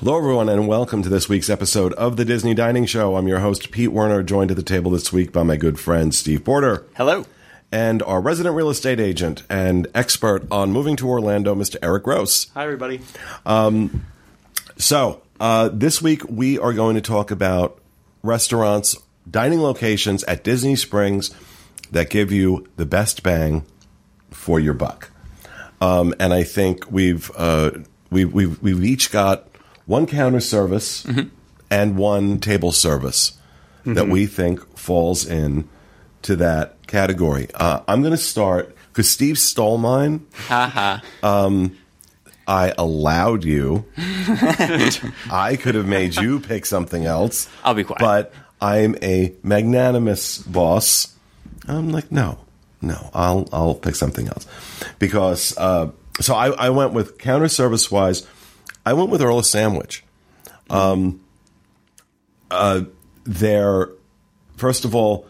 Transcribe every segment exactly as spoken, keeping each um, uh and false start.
Hello, everyone, and welcome to this week's episode of the Disney Dining Show. I'm your host, Pete Werner, joined at the table this week by my good friend, Steve Porter. Hello. And our resident real estate agent and expert on moving to Orlando, Mister Eric Gross. Hi, everybody. Um, so, uh, this week we are going to talk about restaurants, dining locations at Disney Springs that give you the best bang for your buck. Um, and I think we've, uh, we've, we've, we've each got one counter service mm-hmm. and one table service mm-hmm. that we think falls in to that category. Uh, I'm going to start, because Steve stole mine. Haha. um, I allowed you. I could have made you pick something else. I'll be quiet. But I'm a magnanimous boss. I'm like, no, no, I'll I'll pick something else. Because, uh, so I, I went with, counter service-wise, I went with Earl of Sandwich. Um, uh, their, first of all,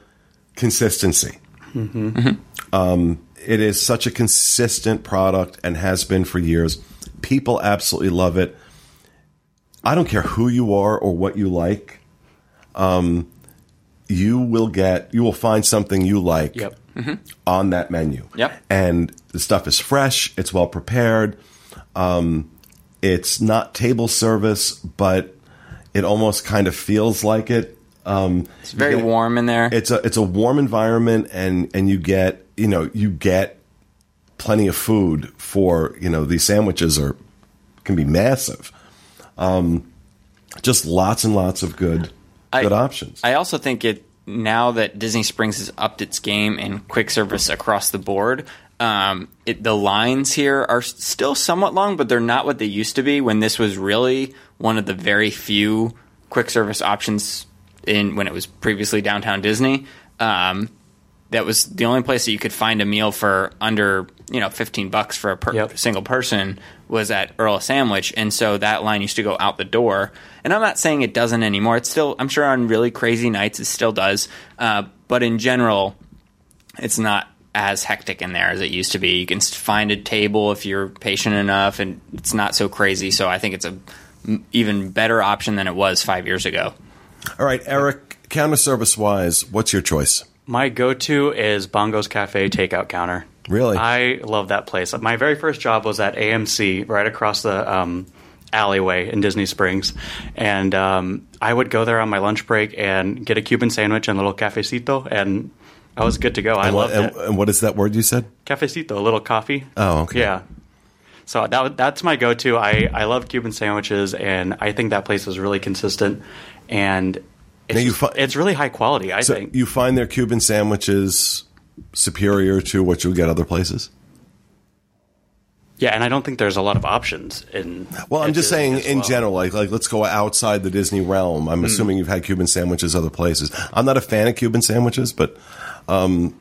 consistency. Mm-hmm. Mm-hmm. Um, it is such a consistent product and has been for years. People absolutely love it. I don't care who you are or what you like. Um, you will get, you will find something you like yep. mm-hmm. on that menu. Yep. And the stuff is fresh. It's well prepared. Um, It's not table service, but it almost kind of feels like it. Um, it's very get, warm in there. It's a it's a warm environment, and, and you get you know you get plenty of food for you know these sandwiches are can be massive, um, just lots and lots of good I, good options. I also think it now that Disney Springs has upped its game in quick service across the board. Um, it, the lines here are still somewhat long, but they're not what they used to be when this was really one of the very few quick service options in when it was previously downtown Disney. Um, that was the only place that you could find a meal for under, you know, fifteen bucks for a per- yep. single person was at Earl of Sandwich. And so that line used to go out the door. And I'm not saying it doesn't anymore. It's still, I'm sure on really crazy nights it still does. Uh, but in general, it's not as hectic in there as it used to be. You can find a table if you're patient enough, and it's not so crazy. So I think it's a m- even better option than it was five years ago. All right, Eric, counter service-wise, what's your choice? My go-to is Bongo's Cafe takeout counter. Really? I love that place. My very first job was at A M C, right across the um, alleyway in Disney Springs. And um, I would go there on my lunch break and get a Cuban sandwich and a little cafecito, and I was good to go. I and what, loved it. And what is that word you said? Cafecito, a little coffee. Oh, okay. Yeah. So that that's my go-to. I, I love Cuban sandwiches, and I think that place is really consistent. And it's, you fi- it's really high quality, I so think. You find their Cuban sandwiches superior to what you get other places? Yeah, and I don't think there's a lot of options in. Well, I'm just saying in well. general, like like let's go outside the Disney realm. I'm mm. assuming you've had Cuban sandwiches other places. I'm not a fan of Cuban sandwiches, but um,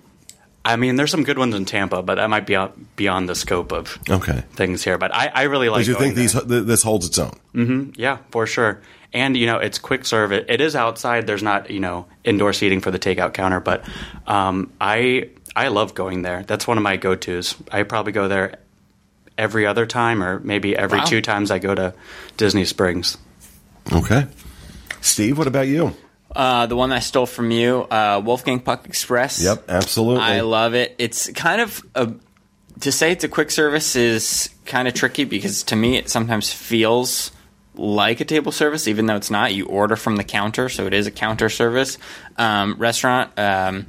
I mean, there's some good ones in Tampa, but that might be beyond the scope of okay. things here. But I, I really like. Because you think these th- this holds its own? Mm-hmm. Yeah, for sure. And you know, it's quick serve. It, it is outside. There's not you know indoor seating for the takeout counter, but um, I I love going there. That's one of my go-tos. I probably go there every other time, or maybe every wow. two times I go to Disney Springs. Okay. Steve, what about you? Uh, the one I stole from you, uh, Wolfgang Puck Express. Yep, absolutely. I love it. It's kind of a, to say it's a quick service is kind of tricky because to me it sometimes feels like a table service, even though it's not. You order from the counter, so it is a counter service um, restaurant. Um,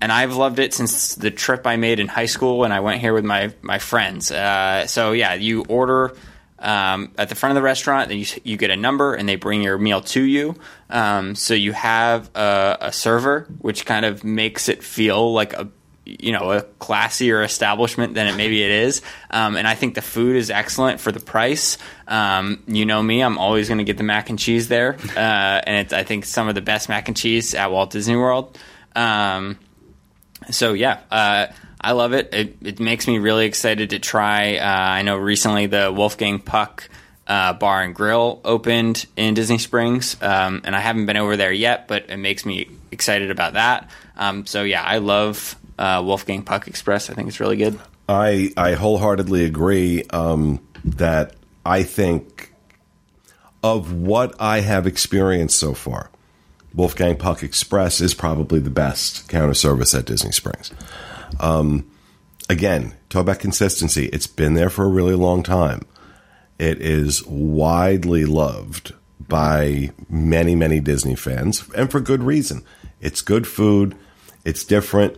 And I've loved it since the trip I made in high school when I went here with my, my friends. Uh, so, yeah, you order um, at the front of the restaurant, then you, you get a number, and they bring your meal to you. Um, so you have a, a server, which kind of makes it feel like a you know a classier establishment than it maybe it is. Um, and I think the food is excellent for the price. Um, you know me, I'm always going to get the mac and cheese there. Uh, and it's, I think, some of the best mac and cheese at Walt Disney World. Um So, yeah, uh, I love it. it. It makes me really excited to try. Uh, I know recently the Wolfgang Puck uh, Bar and Grill opened in Disney Springs, um, and I haven't been over there yet, but it makes me excited about that. Um, so, yeah, I love uh, Wolfgang Puck Express. I think it's really good. I, I wholeheartedly agree um, that I think of what I have experienced so far, Wolfgang Puck Express is probably the best counter service at Disney Springs. Um, again, talk about consistency. It's been there for a really long time. It is widely loved by many, many Disney fans, and for good reason. It's good food. It's different.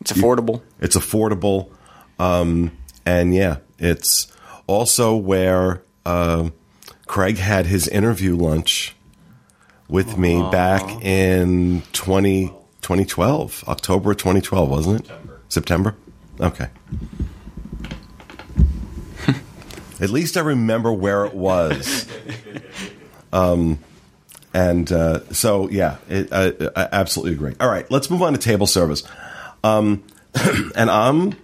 It's affordable. It's affordable. Um, and, yeah, it's also where uh, Craig had his interview lunch with me Aww. back in twenty twelve October twenty twelve, wasn't it? September. September? Okay. At least I remember where it was. um, and uh, so, yeah, it, I, I absolutely agree. All right, let's move on to table service. Um, and I'm...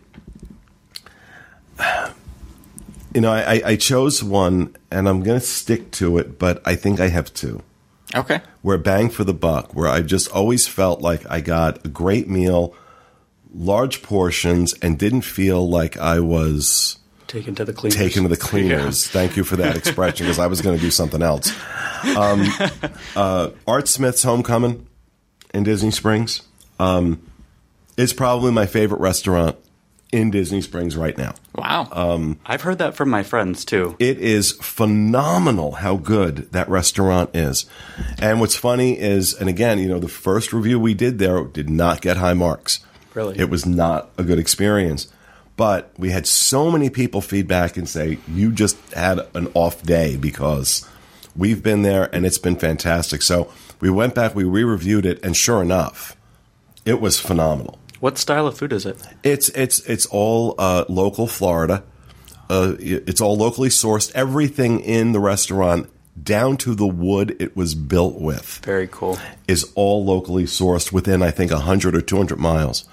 You know, I, I chose one, and I'm going to stick to it, but I think I have two. Okay. Where bang for the buck, where I just always felt like I got a great meal, large portions, and didn't feel like I was... Taken to the cleaners. Taken to the cleaners. Yeah. Thank you for that expression, because I was going to do something else. Um, uh, Art Smith's Homecoming in Disney Springs um, is probably my favorite restaurant in Disney Springs right now. Wow. Um, I've heard that from my friends, too. It is phenomenal how good that restaurant is. And what's funny is, and again, you know, the first review we did there did not get high marks. Really? It was not a good experience. But we had so many people feedback and say, you just had an off day because we've been there and it's been fantastic. So we went back, we re-reviewed it, and sure enough, it was phenomenal. What style of food is it? It's it's it's all uh, local Florida. Uh, it's all locally sourced. Everything in the restaurant, down to the wood it was built with, very cool, is all locally sourced within, I think, one hundred or two hundred miles.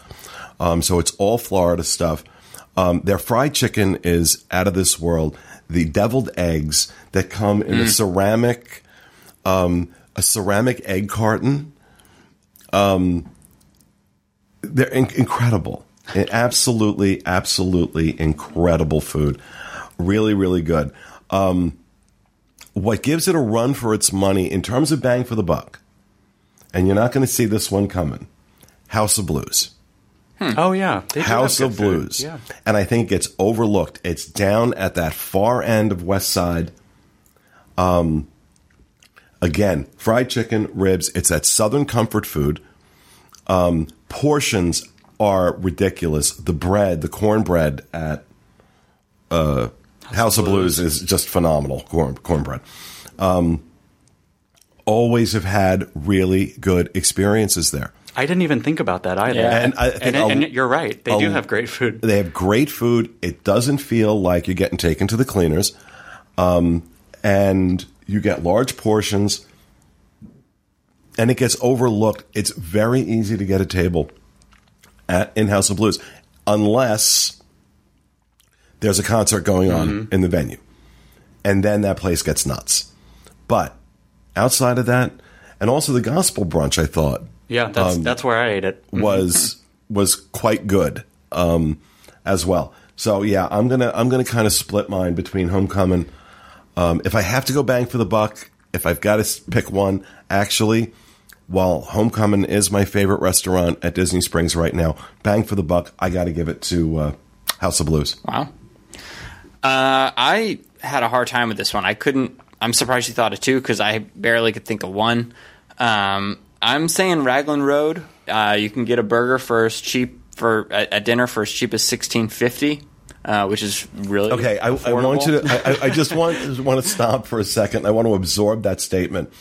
Um, so it's all Florida stuff. Um, their fried chicken is out of this world. The deviled eggs that come in mm. a ceramic, um, a ceramic egg carton. Um. They're in- incredible. Absolutely, absolutely incredible food. Really, really good. Um, what gives it a run for its money in terms of bang for the buck, and you're not going to see this one coming, House of Blues. Hmm. Oh, yeah. They House of Blues. Yeah. And I think it's overlooked. It's down at that far end of West Side. Um, again, fried chicken, ribs. It's that Southern comfort food. Um, portions are ridiculous. The bread, the cornbread at uh, House, House of Blues. Blues is just phenomenal. Corn cornbread. Um, always have had really good experiences there. I didn't even think about that either. Yeah. And, I think and, and, and you're right. They a, do have great food. They have great food. It doesn't feel like you're getting taken to the cleaners. Um, and you get large portions. And it gets overlooked. It's very easy to get a table at in House of Blues unless there's a concert going on mm-hmm. in the venue. And then that place gets nuts. But outside of that, and also the gospel brunch, I thought. Yeah, that's um, that's where I ate it. was was quite good um, as well. So yeah, I'm gonna I'm gonna kind of split mine between Homecoming. Um, if I have to go bang for the buck, if I've got to pick one, actually, while Homecoming is my favorite restaurant at Disney Springs right now, bang for the buck, I got to give it to uh, House of Blues. Wow. Uh, I had a hard time with this one. I couldn't – I'm surprised you thought of two because I barely could think of one. Um, I'm saying Raglan Road. Uh, you can get a burger for as cheap for a dinner for as cheap as sixteen fifty Uh, which is really okay. I, I want you to. I, I just want want to stop for a second. I want to absorb that statement,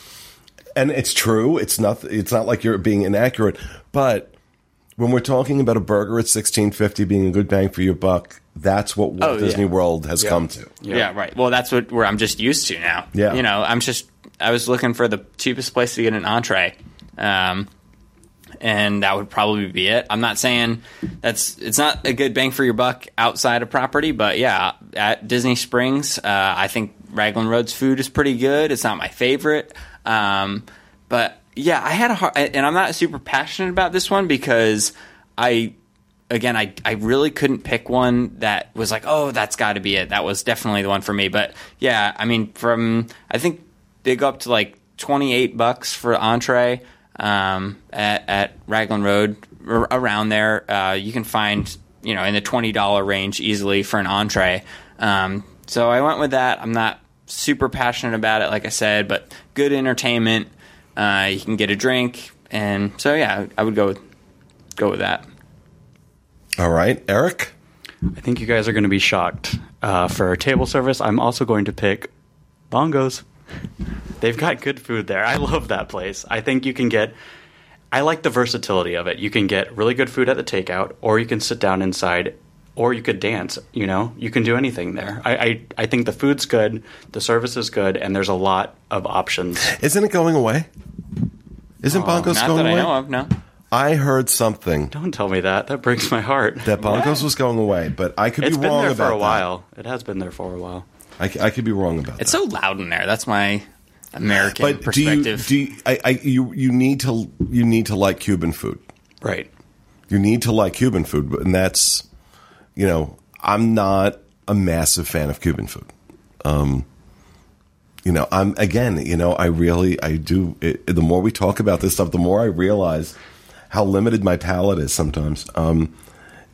and it's true. It's not. It's not like you're being inaccurate. But when we're talking about a burger at sixteen fifty being a good bang for your buck, that's what Walt oh, Disney yeah. World has yeah. come to. Yeah. yeah, right. Well, that's what where I'm just used to now. Yeah, you know, I'm just. I was looking for the cheapest place to get an entree. Um, And that would probably be it. I'm not saying that's it's not a good bang for your buck outside of property, but yeah, at Disney Springs, uh, I think Raglan Road's food is pretty good. It's not my favorite, um, but yeah, I had a hard, and I'm not super passionate about this one because I again, I I really couldn't pick one that was like, oh, that's got to be it. That was definitely the one for me. But yeah, I mean, from I think they go up to like twenty-eight bucks for entree um, at, at Raglan Road, r- around there. Uh, you can find, you know, in the twenty dollars range easily for an entree. Um, so I went with that. I'm not super passionate about it, like I said, but good entertainment. Uh, you can get a drink. And so, yeah, I would go with, go with that. All right. Eric? I think you guys are going to be shocked. Uh, for table service, I'm also going to pick Bongo's. They've got good food there. I love that place. I think you can get... I like the versatility of it. You can get really good food at the takeout, or you can sit down inside, or you could dance. You know, you can do anything there. I, I, I think the food's good, the service is good, and there's a lot of options. Isn't it going away? Isn't oh, Bongo's going away? Not that I know of, no. I heard something. Don't tell me that. That breaks my heart. That Bongo's yeah. was going away, but I could it's be wrong about that. It's been there for a while. That. It has been there for a while. I, I could be wrong about it's that. It's so loud in there. That's my American but perspective. Do you, do you, I, I, you, you, need to, you need to like Cuban food. Right. You need to like Cuban food, and that's, you know, I'm not a massive fan of Cuban food. Um You know, I'm again, you know, I really, I do, it, the more we talk about this stuff, the more I realize how limited my palate is sometimes. Um,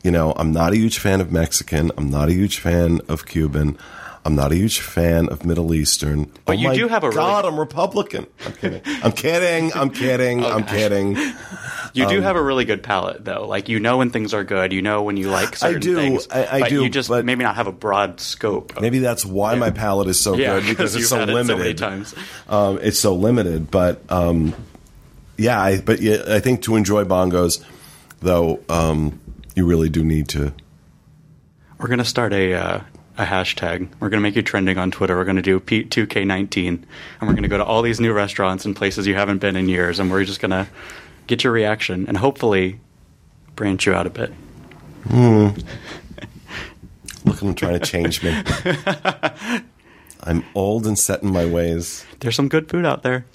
you know, I'm not a huge fan of Mexican. I'm not a huge fan of Cuban. I'm not a huge fan of Middle Eastern. But oh you do have a God, really... I'm Republican. I'm kidding. I'm kidding. I'm kidding. Oh, I'm gosh. kidding. You do um, have a really good palate, though. Like, you know when things are good. You know when you like certain I do, things. I, I but do. You just but maybe not have a broad scope. Of, maybe that's why yeah. my palate is so yeah, good, because it's so had limited. It so many times. Um, it's so limited. But, um, yeah, I, but yeah, I think to enjoy Bongo's, though, um, you really do need to. We're going to start a... Uh, A hashtag. We're going to make you trending on Twitter. We're going to do Pete two K nineteen, and we're going to go to all these new restaurants and places you haven't been in years, and we're just going to get your reaction and hopefully branch you out a bit. Mm. Look at him trying to change me. I'm old and set in my ways. There's some good food out there.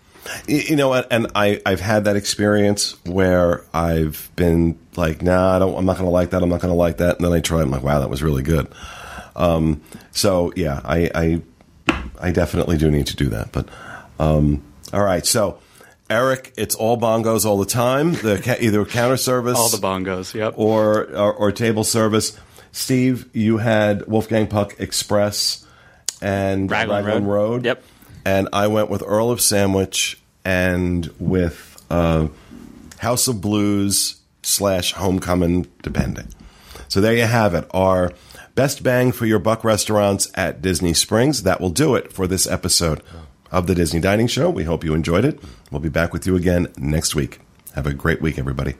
You, you know what? And I, I've had that experience where I've been like, nah, I don't, I'm not going to like that. I'm not going to like that. And then I try it. I'm like, wow, that was really good. Um, so yeah, I, I, I definitely do need to do that, but, um, all right. So Eric, it's all Bongo's all the time. The ca- either counter service, all the Bongo's, yep, or, or, or table service. Steve, you had Wolfgang Puck Express and Raglan, Raglan Road. Road. Yep. And I went with Earl of Sandwich and with, uh, House of Blues slash Homecoming, depending. So there you have it. Our best bang for your buck restaurants at Disney Springs. That will do it for this episode of the Disney Dining Show. We hope you enjoyed it. We'll be back with you again next week. Have a great week, everybody.